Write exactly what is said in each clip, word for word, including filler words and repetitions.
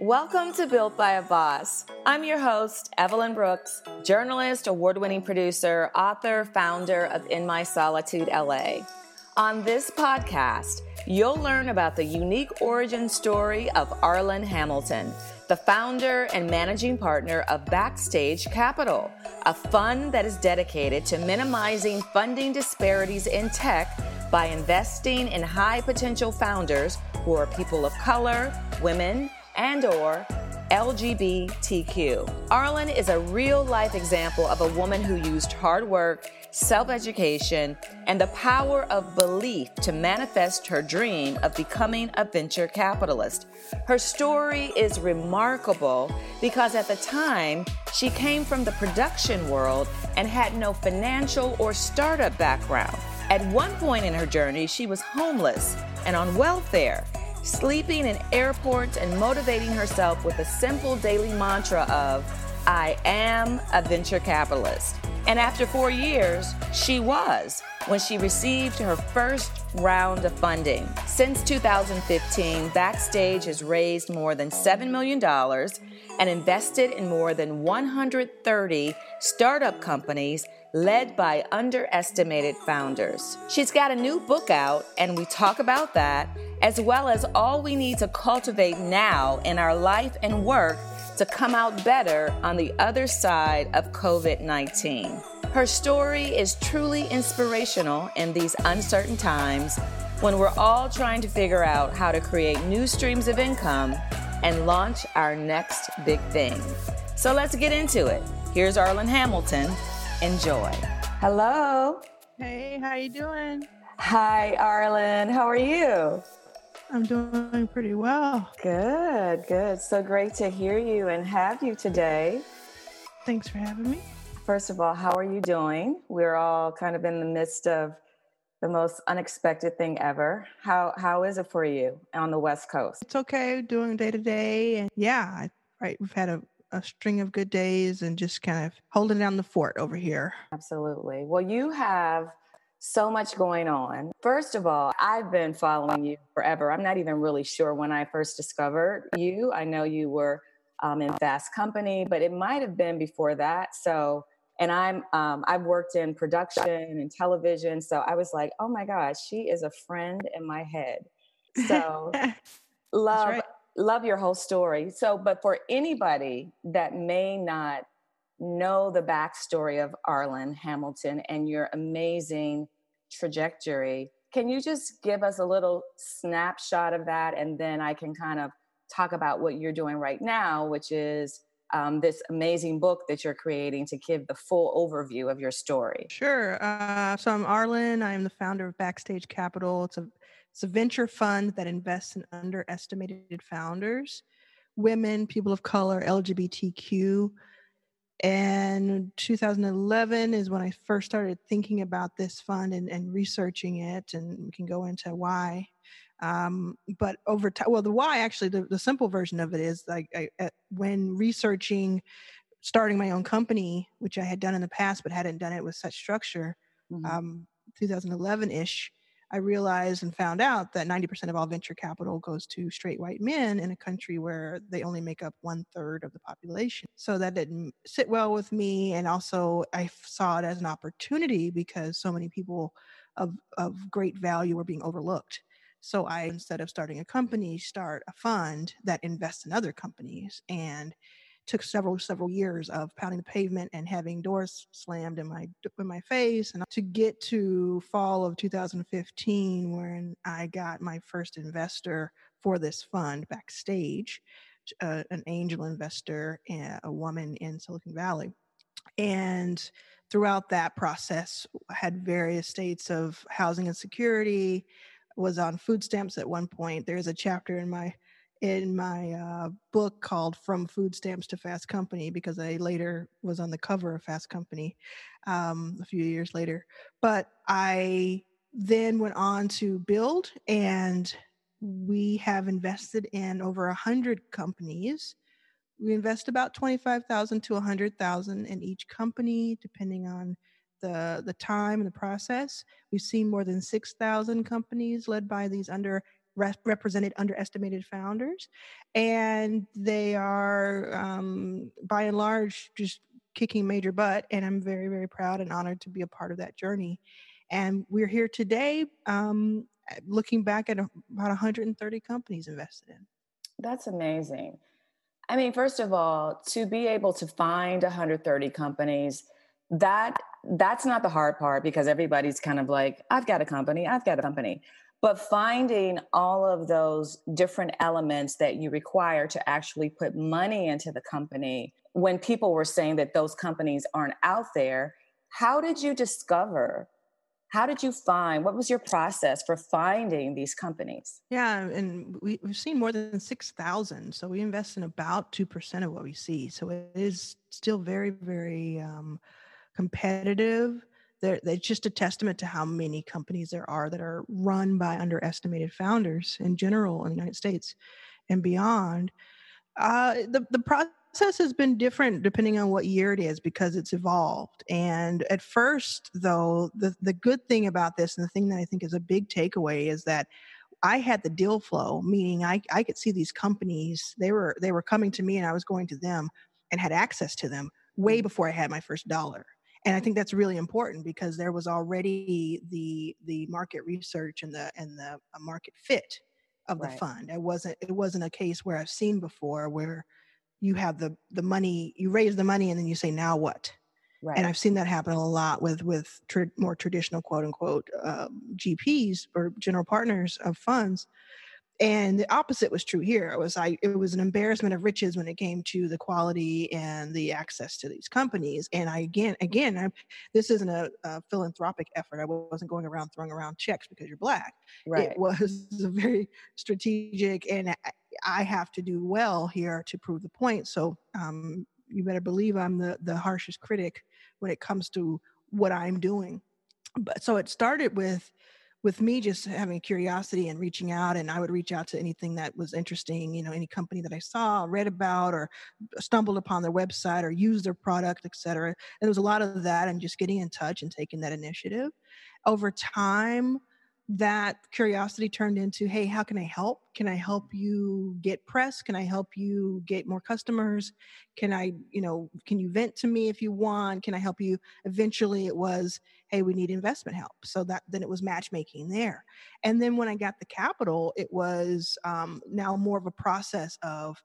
Welcome to Built by a Boss. I'm your host, Evelyn Brooks, journalist, award-winning producer, author, founder of In My Solitude L A. On this podcast, you'll learn about the unique origin story of Arlen Hamilton, the founder and managing partner of Backstage Capital, a fund that is dedicated to minimizing funding disparities in tech by investing in high-potential founders who are people of color, women, and or L G B T Q. Arlen is a real-life example of a woman who used hard work, self-education, and the power of belief to manifest her dream of becoming a venture capitalist. Her story is remarkable because at the time, she came from the production world and had no financial or startup background. At one point in her journey, she was homeless and on welfare, sleeping in airports and motivating herself with a simple daily mantra of, I am a venture capitalist. And after four years, she was, when she received her first round of funding. Since two thousand fifteen, Backstage has raised more than seven million dollars and invested in more than one hundred thirty startup companies led by underestimated founders. She's got a new book out, and we talk about that, as well as all we need to cultivate now in our life and work to come out better on the other side of COVID nineteen. Her story is truly inspirational in these uncertain times when we're all trying to figure out how to create new streams of income and launch our next big thing. So let's get into it. Here's Arlen Hamilton. Enjoy. Hello. Hey, how you doing? Hi, Arlen. How are you? I'm doing pretty well. Good, good. So great to hear you and have you today. Thanks for having me. First of all, how are you doing? We're all kind of in the midst of the most unexpected thing ever. How How is it for you on the West Coast? It's okay, doing day to day. And yeah, right. We've had a a string of good days and just kind of holding down the fort over here. Absolutely. Well, you have so much going on. First of all, I've been following you forever. I'm not even really sure when I first discovered you. I know you were um, in Fast Company, but it might have been before that. So, and I'm, um, I've worked in production and television. So I was like, oh my gosh, she is a friend in my head. So love. That's right. Love your whole story. So, but for anybody that may not know the backstory of Arlen Hamilton and your amazing trajectory, can you just give us a little snapshot of that? And then I can kind of talk about what you're doing right now, which is um, this amazing book that you're creating to give the full overview of your story. Sure. Uh, so I'm Arlen. I'm the founder of Backstage Capital. It's a It's a venture fund that invests in underestimated founders, women, people of color, L G B T Q. And two thousand eleven is when I first started thinking about this fund and, and researching it, and we can go into why. Um, but over time, well, the why actually, the, the simple version of it is like I, I, when researching starting my own company, which I had done in the past but hadn't done it with such structure, mm-hmm. um, two thousand eleven-ish. I realized and found out that ninety percent of all venture capital goes to straight white men in a country where they only make up one third of the population. So that didn't sit well with me. And also I saw it as an opportunity because so many people of, of great value were being overlooked. So I, instead of starting a company, start a fund that invests in other companies, and took several, several years of pounding the pavement and having doors slammed in my in my face, and to get to fall of two thousand fifteen when I got my first investor for this fund, Backstage, uh, an angel investor, uh, a woman in Silicon Valley. And throughout that process, I had various states of housing insecurity, was on food stamps at one point. There's a chapter in my in my uh, book called From Food Stamps to Fast Company, because I later was on the cover of Fast Company um, a few years later. But I then went on to build, and we have invested in over one hundred companies. We invest about twenty-five thousand dollars to one hundred thousand dollars in each company, depending on the, the time and the process. We've seen more than six thousand companies led by these under re- represented underestimated founders. And they are, um, by and large, just kicking major butt. And I'm very, very proud and honored to be a part of that journey. And we're here today, um, looking back at about one hundred thirty companies invested in. That's amazing. I mean, first of all, to be able to find one hundred thirty companies, that that's not the hard part, because everybody's kind of like, I've got a company, I've got a company. But finding all of those different elements that you require to actually put money into the company, when people were saying that those companies aren't out there, how did you discover? How did you find, what was your process for finding these companies? Yeah, and we, we've seen more than six thousand. So we invest in about two percent of what we see. So it is still very, very um, competitive. They're, they're just a testament to how many companies there are that are run by underestimated founders in general in the United States and beyond. Uh, the, the process. Process has been different depending on what year it is, because it's evolved. And at first, though, the, the good thing about this, and the thing that I think is a big takeaway, is that I had the deal flow, meaning I, I could see these companies. They were they were coming to me and I was going to them and had access to them way before I had my first dollar. And I think that's really important, because there was already the the market research and the and the market fit of the right. fund. It wasn't it wasn't a case where I've seen before where you have the the money, you raise the money, and then you say, now what? Right. And I've seen that happen a lot with with tr- more traditional quote unquote uh, G Ps or general partners of funds. And the opposite was true here. It was I it was an embarrassment of riches when it came to the quality and the access to these companies. And I again again I, this isn't a, a philanthropic effort. I wasn't going around throwing around checks because you're black. Right. It was a very strategic, and I, I have to do well here to prove the point. So um, you better believe I'm the the harshest critic when it comes to what I'm doing. But so it started with. with me just having curiosity and reaching out, and I would reach out to anything that was interesting, you know, any company that I saw, read about, or stumbled upon their website or used their product, et cetera. And there was a lot of that, and just getting in touch and taking that initiative. Over time, that curiosity turned into, hey, how can I help? Can I help you get press? Can I help you get more customers? Can I, you know, can you vent to me if you want? Can I help you? Eventually it was, hey, we need investment help. So that, then it was matchmaking there. And then when I got the capital, it was um, now more of a process of,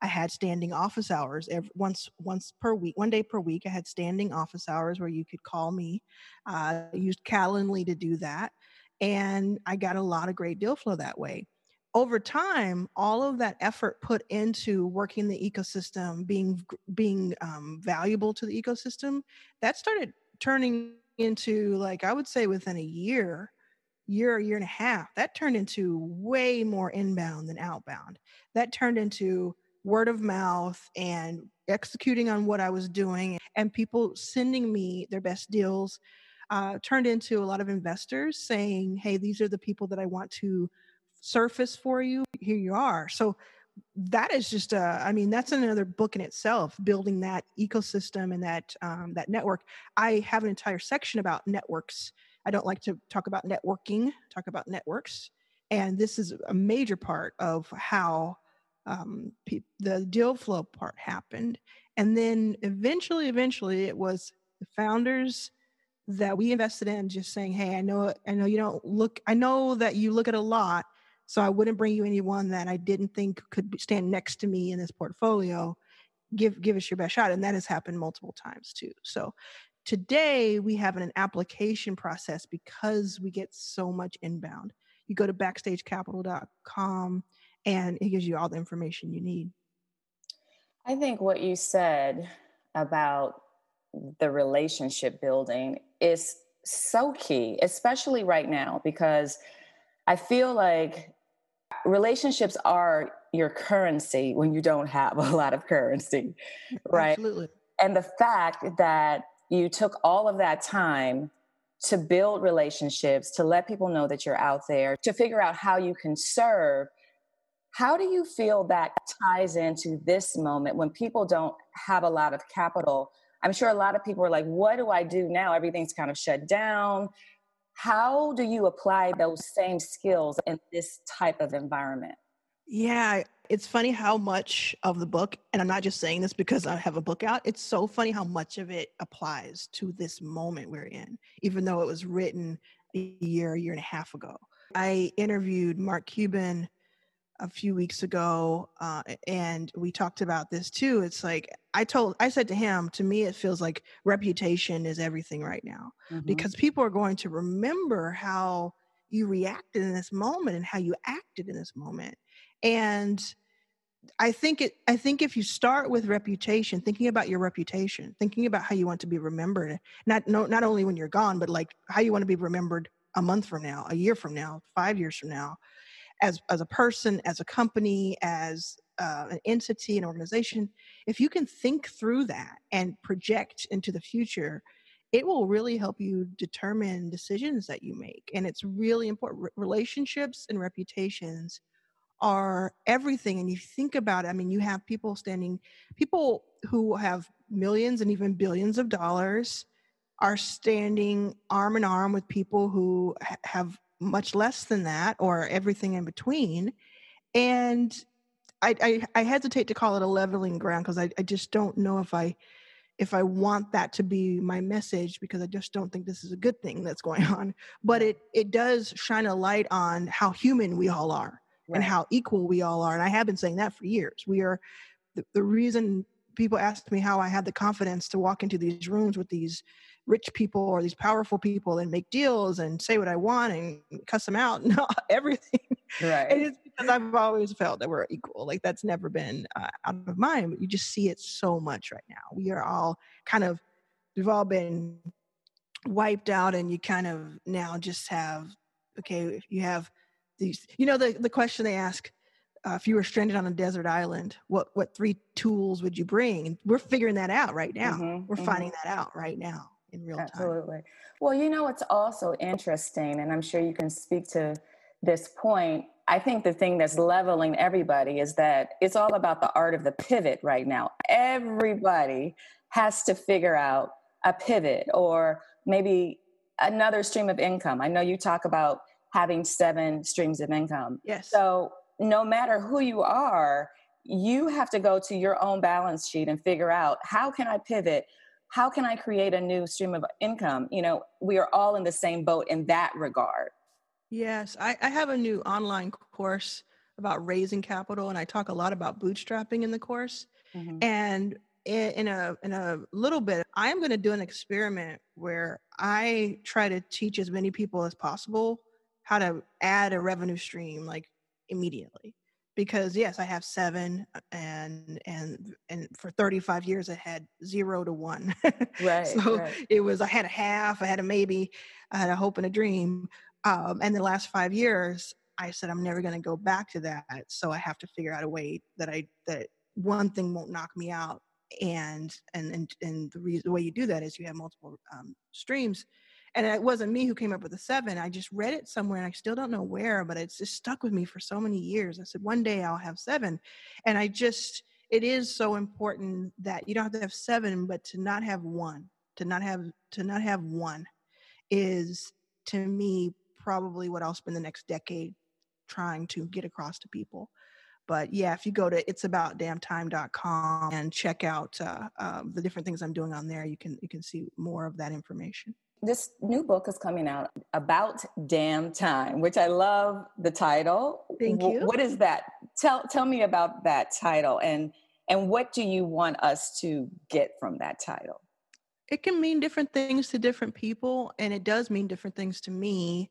I had standing office hours every, once once per week, one day per week. I had standing office hours where you could call me. Uh, I used Calendly to do that. And I got a lot of great deal flow that way. Over time, all of that effort put into working the ecosystem, being being um, valuable to the ecosystem, that started turning into, like, I would say within a year, year, year and a half, that turned into way more inbound than outbound. That turned into word of mouth and executing on what I was doing, and people sending me their best deals. Uh, turned into a lot of investors saying, hey, these are the people that I want to surface for you. Here you are. So that is just, a, I mean, that's another book in itself, building that ecosystem and that um, that network. I have an entire section about networks. I don't like to talk about networking, talk about networks. And this is a major part of how um, pe- the deal flow part happened. And then eventually, eventually it was the founders that we invested in just saying, hey, I know, I know you don't look, I know that you look at a lot, so I wouldn't bring you anyone that I didn't think could stand next to me in this portfolio. Give, give us your best shot. And that has happened multiple times too. So today we have an application process because we get so much inbound. You go to backstage capital dot com and it gives you all the information you need. I think what you said about the relationship building is so key, especially right now, because I feel like relationships are your currency when you don't have a lot of currency, right? Absolutely. And the fact that you took all of that time to build relationships, to let people know that you're out there, to figure out how you can serve. How do you feel that ties into this moment when people don't have a lot of capital? I'm sure a lot of people are like, what do I do now? Everything's kind of shut down. How do you apply those same skills in this type of environment? Yeah, it's funny how much of the book, and I'm not just saying this because I have a book out, it's so funny how much of it applies to this moment we're in, even though it was written a year, a year and a half ago. I interviewed Mark Cuban a few weeks ago, uh, and we talked about this too. It's like, I told, I said to him, to me, it feels like reputation is everything right now, mm-hmm. because people are going to remember how you reacted in this moment and how you acted in this moment. And I think it, I think if you start with reputation, thinking about your reputation, thinking about how you want to be remembered, not, no, not only when you're gone, but like how you want to be remembered a month from now, a year from now, five years from now, as, as a person, as a company, as uh, an entity, an organization. If you can think through that and project into the future, it will really help you determine decisions that you make. And it's really important. Re- relationships and reputations are everything. And you think about it, I mean, you have people standing, people who have millions and even billions of dollars are standing arm in arm with people who ha- have much less than that or everything in between. And I, I, I hesitate to call it a leveling ground because I, I just don't know if I, if I want that to be my message, because I just don't think this is a good thing that's going on. But it, it does shine a light on how human we all are. Right. And how equal we all are. And I have been saying that for years. We are, the, the reason people asked me how I had the confidence to walk into these rooms with these rich people or these powerful people and make deals and say what I want and cuss them out and everything. Right. And it's because I've always felt that we're equal. Like that's never been uh, out of mind, but you just see it so much right now. We are all kind of, we've all been wiped out, and you kind of now just have, okay, if you have these, you know, the, the question they ask, uh, if you were stranded on a desert island, what, what three tools would you bring? And we're figuring that out right now. Mm-hmm, we're mm-hmm. finding that out right now in real Absolutely. time. Absolutely. Well, you know, it's also interesting, and I'm sure you can speak to this point. I think the thing that's leveling everybody is that it's all about the art of the pivot right now. Everybody has to figure out a pivot or maybe another stream of income. I know you talk about having seven streams of income. Yes. So no matter who you are, you have to go to your own balance sheet and figure out, how can I pivot? How can I create a new stream of income? You know, we are all in the same boat in that regard. Yes. I, I have a new online course about raising capital, and I talk a lot about bootstrapping in the course. Mm-hmm. And in, in a in a little bit, I'm going to do an experiment where I try to teach as many people as possible how to add a revenue stream like immediately, because yes, I have seven, and, and, and for thirty-five years I had zero to one. Right. So right. It was, I had a half, I had a maybe, I had a hope and a dream. Um, and the last five years I said, I'm never going to go back to that. So I have to figure out a way that I, that one thing won't knock me out. And, and, and, and the reason, the way you do that is you have multiple um, streams. And it wasn't me who came up with the seven. I just read it somewhere, and I still don't know where, but it's just stuck with me for so many years. I said, one day I'll have seven. And I just, it is so important that you don't have to have seven, but to not have one, to not have, to not have one is, to me, probably what I'll spend the next decade trying to get across to people. But yeah, if you go to it's about damn time dot com and check out uh, uh, the different things I'm doing on there, you can, you can see more of that information. This new book is coming out, About Damn Time, which I love the title. Thank you. What is that? Tell tell me about that title, and and what do you want us to get from that title? It can mean different things to different people, and it does mean different things to me.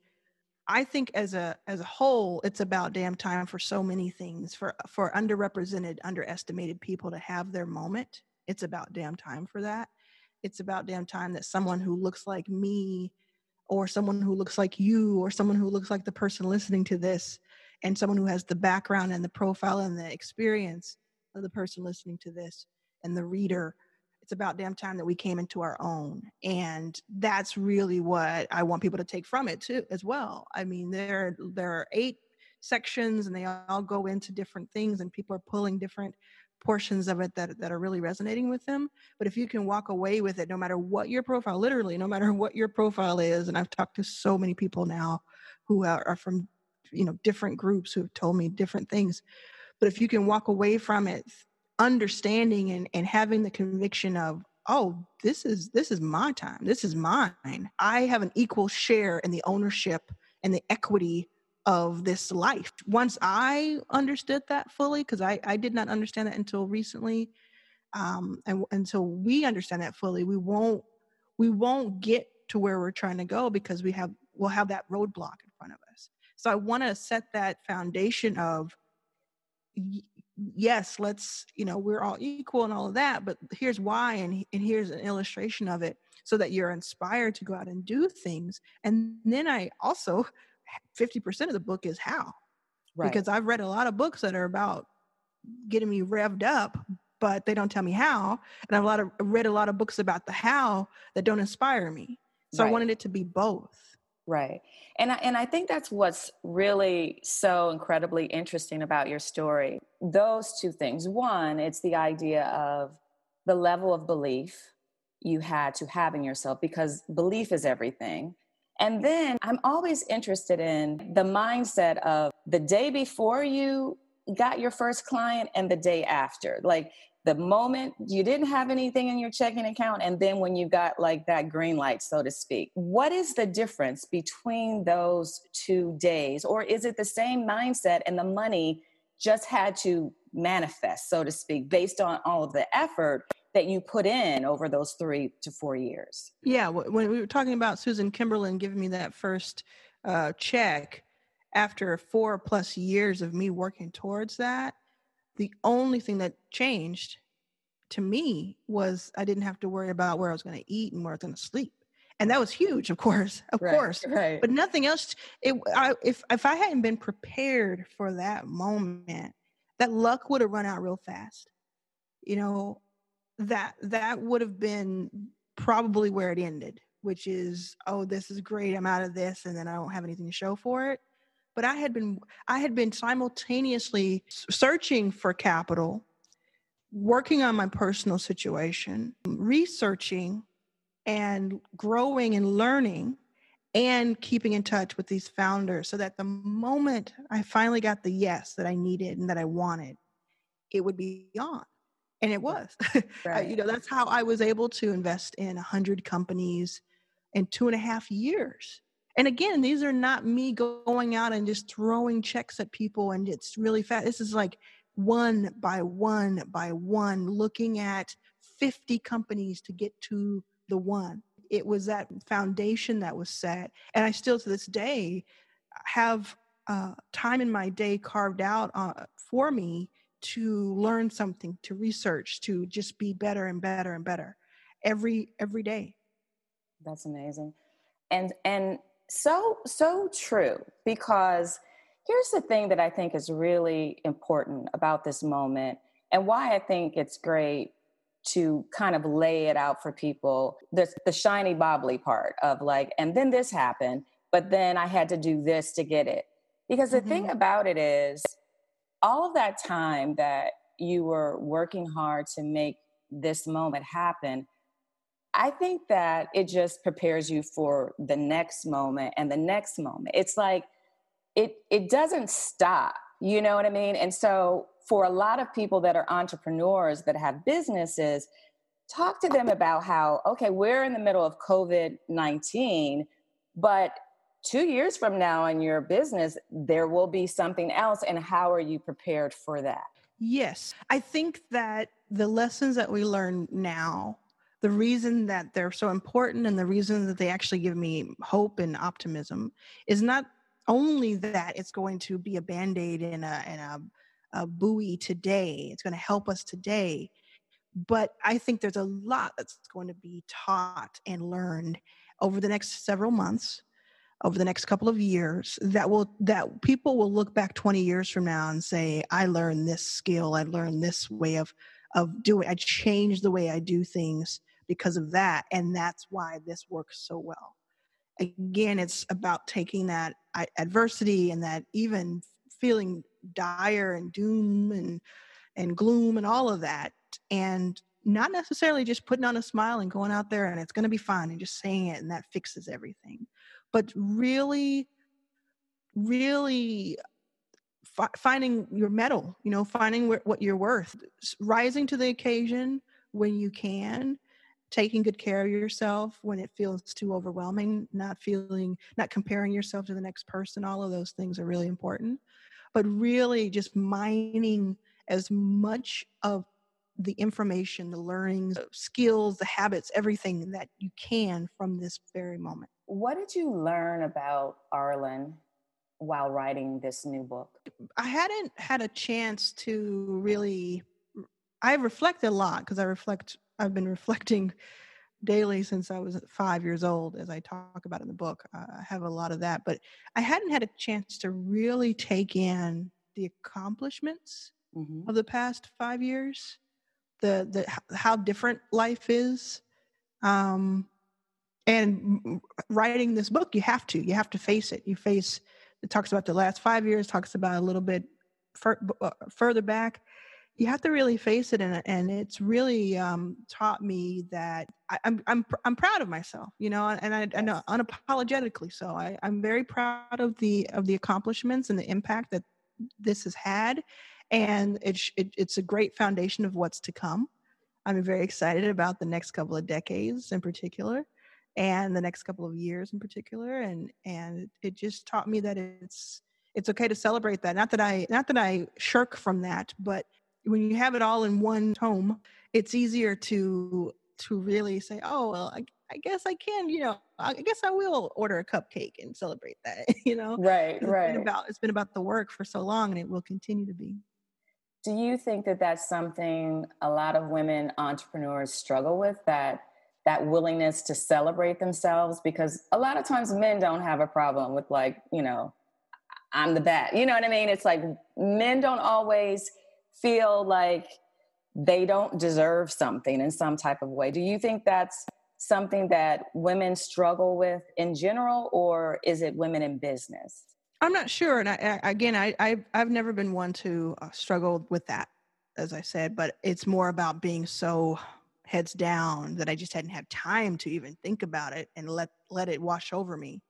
I think as a as a whole, it's about damn time for so many things. For for underrepresented, underestimated people to have their moment, it's about damn time for that. It's about damn time that someone who looks like me, or someone who looks like you, or someone who looks like the person listening to this, and someone who has the background and the profile and the experience of the person listening to this and the reader, it's about damn time that we came into our own. And that's really what I want people to take from it too, as well. I mean, there, there are eight sections, and they all go into different things, and people are pulling different portions of it that, that are really resonating with them. But if you can walk away with it, no matter what your profile, literally, no matter what your profile is. And I've talked to so many people now who are, are from, you know, different groups who have told me different things. But if you can walk away from it, understanding and, and having the conviction of, oh, this is, this is my time. This is mine. I have an equal share in the ownership and the equity of this life. Once I understood that fully, because I, I did not understand that until recently. Um, and until we understand that fully, we won't, we won't get to where we're trying to go, because we have, we'll have that roadblock in front of us. So I want to set that foundation of, yes, let's, you know, we're all equal and all of that, but here's why. And, and here's an illustration of it so that you're inspired to go out and do things. And then I also, fifty percent of the book is how, right? Because I've read a lot of books that are about getting me revved up, but they don't tell me how. And I've a lot of, read a lot of books about the how that don't inspire me. So right. I wanted it to be both. Right. And I, and I think that's what's really so incredibly interesting about your story. Those two things. One, it's the idea of the level of belief you had to have in yourself, because belief is everything. And then I'm always interested in the mindset of the day before you got your first client and the day after. Like the moment you didn't have anything in your checking account, and then when you got like that green light, so to speak. What is the difference between those two days? Or is it the same mindset and the money just had to manifest, so to speak, based on all of the effort that you put in over those three to four years? Yeah. When we were talking about Susan Kimberlin giving me that first uh, check after four plus years of me working towards that, the only thing that changed to me was I didn't have to worry about where I was going to eat and where I was going to sleep. And that was huge, of course, of right, course, right. But nothing else. It, I, if, if I hadn't been prepared for that moment, that luck would have run out real fast. You know, that, that would have been probably where it ended, which is, oh, this is great. I'm out of this. And then I don't have anything to show for it. But I had been, I had been simultaneously searching for capital, working on my personal situation, researching and growing and learning and keeping in touch with these founders, so that the moment I finally got the yes that I needed and that I wanted, it would be on. And it was, right. You know, that's how I was able to invest in a hundred companies in two and a half years. And again, these are not me going out and just throwing checks at people and it's really fast. This is like one by one by one, looking at fifty companies to get to the one. It was that foundation that was set. And I still to this day have uh, time in my day carved out uh, for me to learn something, to research, to just be better and better and better every every day. That's amazing. And and So, so true, because here's the thing that I think is really important about this moment and why I think it's great to kind of lay it out for people. There's the shiny bobbly part of like, and then this happened, but then I had to do this to get it. Because the mm-hmm. thing about it is all of that time that you were working hard to make this moment happen, I think that it just prepares you for the next moment and the next moment. It's like, it it doesn't stop, you know what I mean? And so for a lot of people that are entrepreneurs that have businesses, talk to them about how, okay, we're in the middle of covid nineteen, but two years from now in your business, there will be something else. And how are you prepared for that? Yes. I think that the lessons that we learn now, the reason that they're so important and the reason that they actually give me hope and optimism is not only that it's going to be a Band-Aid and a, and a, a buoy today, it's going to help us today, but I think there's a lot that's going to be taught and learned over the next several months, over the next couple of years, that will that people will look back twenty years from now and say, I learned this skill, I learned this way of, of doing, I changed the way I do things because of that. And that's why this works so well. Again, it's about taking that adversity and that even feeling dire and doom and and gloom and all of that, and not necessarily just putting on a smile and going out there and it's going to be fine and just saying it and that fixes everything, but really, really fi- finding your mettle, you know, finding wh- what you're worth, rising to the occasion when you can, taking good care of yourself when it feels too overwhelming, not feeling, not comparing yourself to the next person. All of those things are really important, but really just mining as much of the information, the learnings, the skills, the habits, everything that you can from this very moment. What did you learn about Arlen while writing this new book? I hadn't had a chance to really, I reflect a lot because I reflect, I've been reflecting daily since I was five years old, as I talk about in the book. I have a lot of that, but I hadn't had a chance to really take in the accomplishments mm-hmm. of the past five years. The, the how different life is. Um, and writing this book, you have to, you have to face it. You face, it talks about the last five years, talks about a little bit fur, uh, further back. You have to really face it. And, and it's really um, taught me that I, I'm, I'm, I'm proud of myself, you know, and I, I know unapologetically. So I, I'm very proud of the, of the accomplishments and the impact that this has had. And it, it, it's a great foundation of what's to come. I'm very excited about the next couple of decades in particular, and the next couple of years in particular. And and it just taught me that it's it's okay to celebrate that. Not that I not that I shirk from that, but when you have it all in one tome, it's easier to to really say, oh well, I, I guess I can, you know, I guess I will order a cupcake and celebrate that, you know. Right, it's right. Been about, it's been about the work for so long, and it will continue to be. Do you think that that's something a lot of women entrepreneurs struggle with, that that willingness to celebrate themselves? Because a lot of times men don't have a problem with, like, you know, I'm the best. You know what I mean? It's like men don't always feel like they don't deserve something in some type of way. Do you think that's something that women struggle with in general, or is it women in business? I'm not sure. And I, I, again, I, I've, I've never been one to uh, struggle with that, as I said, but it's more about being so heads down that I just hadn't had time to even think about it and let, let it wash over me.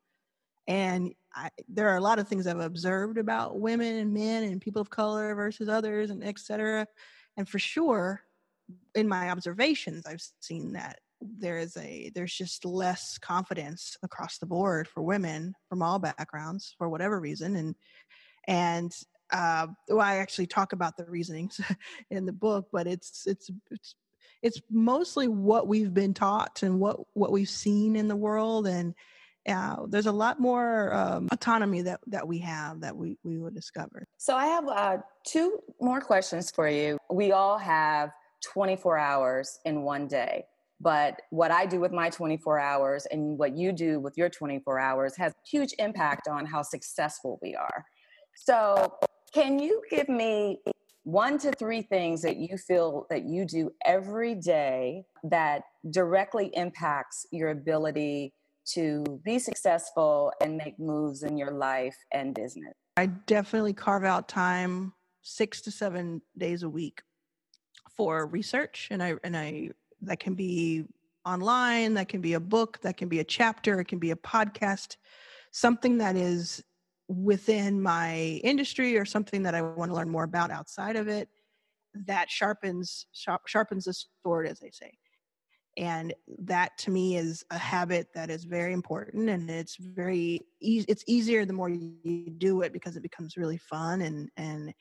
And I, there are a lot of things I've observed about women and men and people of color versus others, and et cetera. And for sure, in my observations, I've seen that there is a, there's just less confidence across the board for women from all backgrounds for whatever reason. And, and, uh, well, I actually talk about the reasonings in the book, but it's, it's, it's, it's mostly what we've been taught and what, what we've seen in the world. And, uh, there's a lot more, um, autonomy that, that we have that we, we will discover. So I have, uh, two more questions for you. We all have twenty-four hours in one day. But what I do with my twenty-four hours and what you do with your twenty-four hours has huge impact on how successful we are. So can you give me one to three things that you feel that you do every day that directly impacts your ability to be successful and make moves in your life and business? I definitely carve out time six to seven days a week for research. And I, and I, That can be online, that can be a book, that can be a chapter, it can be a podcast, something that is within my industry or something that I want to learn more about outside of it, that sharpens sharpens the sword, as they say. And that to me is a habit that is very important, and it's very easy. It's easier the more you do it because it becomes really fun, and, and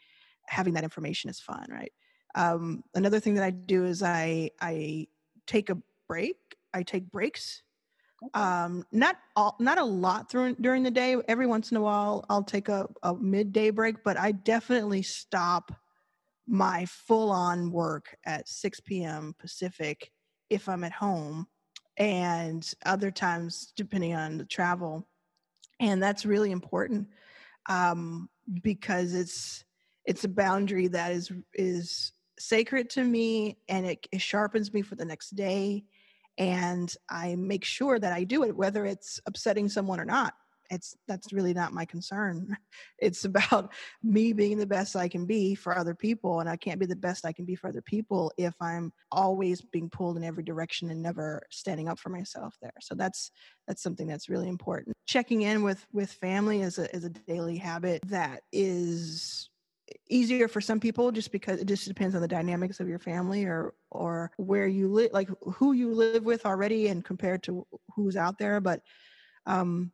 having that information is fun, right? Um, another thing that I do is I, I take a break. I take breaks. Um, not all, not a lot through, during the day. Every once in a while, I'll take a, a midday break, but I definitely stop my full on work at six p.m. Pacific if I'm at home, and other times depending on the travel. And that's really important, um, because it's, it's a boundary that is, is, sacred to me, and it, it sharpens me for the next day. And I make sure that I do it, whether it's upsetting someone or not. it's that's really not my concern. It's about me being the best I can be for other people. And I can't be the best I can be for other people if I'm always being pulled in every direction and never standing up for myself there. So that's that's something that's really important. Checking in with with family is a is a daily habit that is easier for some people, just because it just depends on the dynamics of your family or or where you live, like who you live with already and compared to who's out there. But um,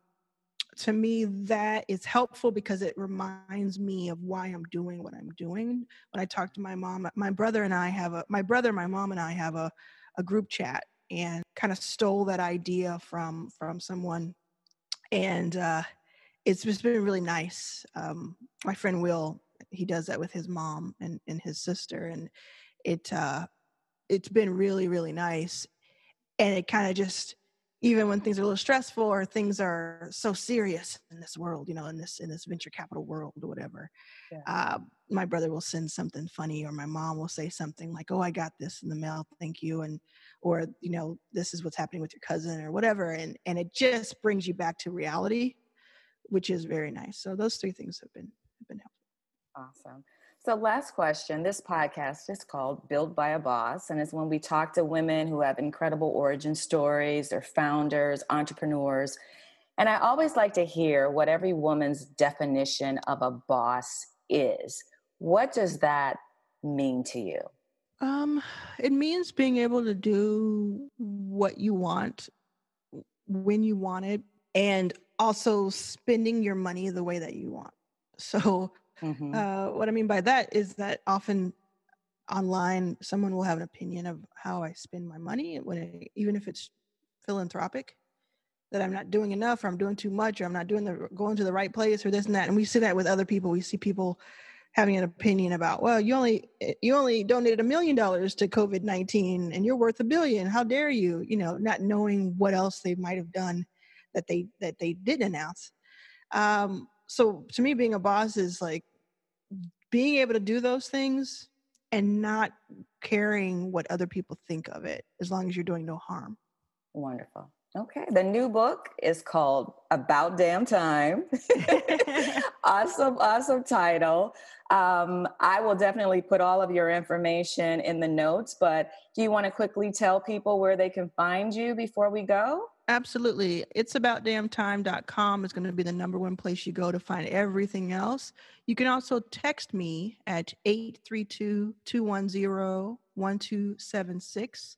to me, that is helpful because it reminds me of why I'm doing what I'm doing. When I talk to my mom, my brother and I have a, my brother, my mom and I have a, a group chat, and kind of stole that idea from, from someone. And uh, it's just been really nice. Um, my friend Will, he does that with his mom and, and his sister. And it, uh, it's been really, really nice. And it kind of just, even when things are a little stressful or things are so serious in this world, you know, in this, in this venture capital world or whatever, yeah. uh, my brother will send something funny, or my mom will say something like, oh, I got this in the mail. Thank you. And, or, you know, this is what's happening with your cousin or whatever. And, and it just brings you back to reality, which is very nice. So those three things have been, have been helpful. Awesome. So last question, this podcast is called Built by a Boss. And it's when we talk to women who have incredible origin stories, they're founders, entrepreneurs. And I always like to hear what every woman's definition of a boss is. What does that mean to you? Um, it means being able to do what you want, when you want it, and also spending your money the way that you want. So Mm-hmm. Uh, what I mean by that is that often online, someone will have an opinion of how I spend my money, when I, even if it's philanthropic, that I'm not doing enough, or I'm doing too much, or I'm not doing the going to the right place, or this and that. And we see that with other people. We see people having an opinion about, well, you only you only donated a million dollars to COVID nineteen, and you're worth a billion. How dare you? You know, not knowing what else they might have done that they that they did announce. Um, So to me, being a boss is like being able to do those things and not caring what other people think of it, as long as you're doing no harm. Wonderful. Okay. The new book is called About Damn Time. Awesome, awesome title. Um, I will definitely put all of your information in the notes, but do you want to quickly tell people where they can find you before we go? Absolutely. it's about damn time dot com is going to be the number one place you go to find everything else. You can also text me at eight three two, two one zero, one two seven six.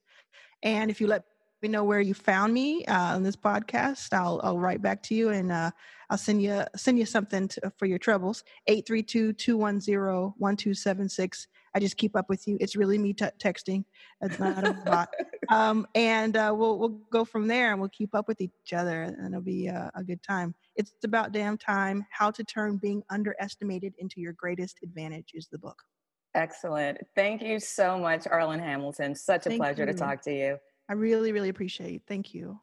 And if you let me know where you found me uh, on this podcast, I'll, I'll write back to you, and uh, I'll send you send you something to, for your troubles. eight three two, two one zero, one two seven six. I just keep up with you. It's really me t- texting. It's not a bot. Um, and uh, we'll we'll go from there, and we'll keep up with each other, and it'll be uh, a good time. It's About Damn Time, How to Turn Being Underestimated into Your Greatest Advantage is the book. Excellent. Thank you so much, Arlen Hamilton. Such a Thank pleasure you. to talk to you. I really, really appreciate it. Thank you.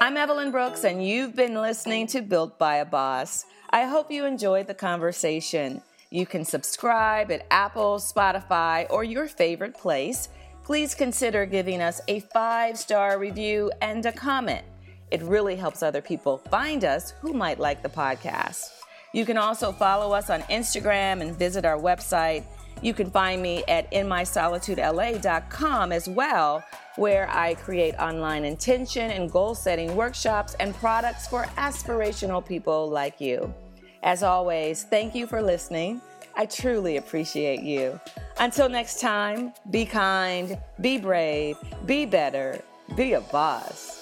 I'm Evelyn Brooks, and you've been listening to Built by a Boss. I hope you enjoyed the conversation. You can subscribe at Apple, Spotify, or your favorite place. Please consider giving us a five-star review and a comment. It really helps other people find us who might like the podcast. You can also follow us on Instagram and visit our website. You can find me at in my solitude l a dot com as well, where I create online intention and goal-setting workshops and products for aspirational people like you. As always, thank you for listening. I truly appreciate you. Until next time, be kind, be brave, be better, be a boss.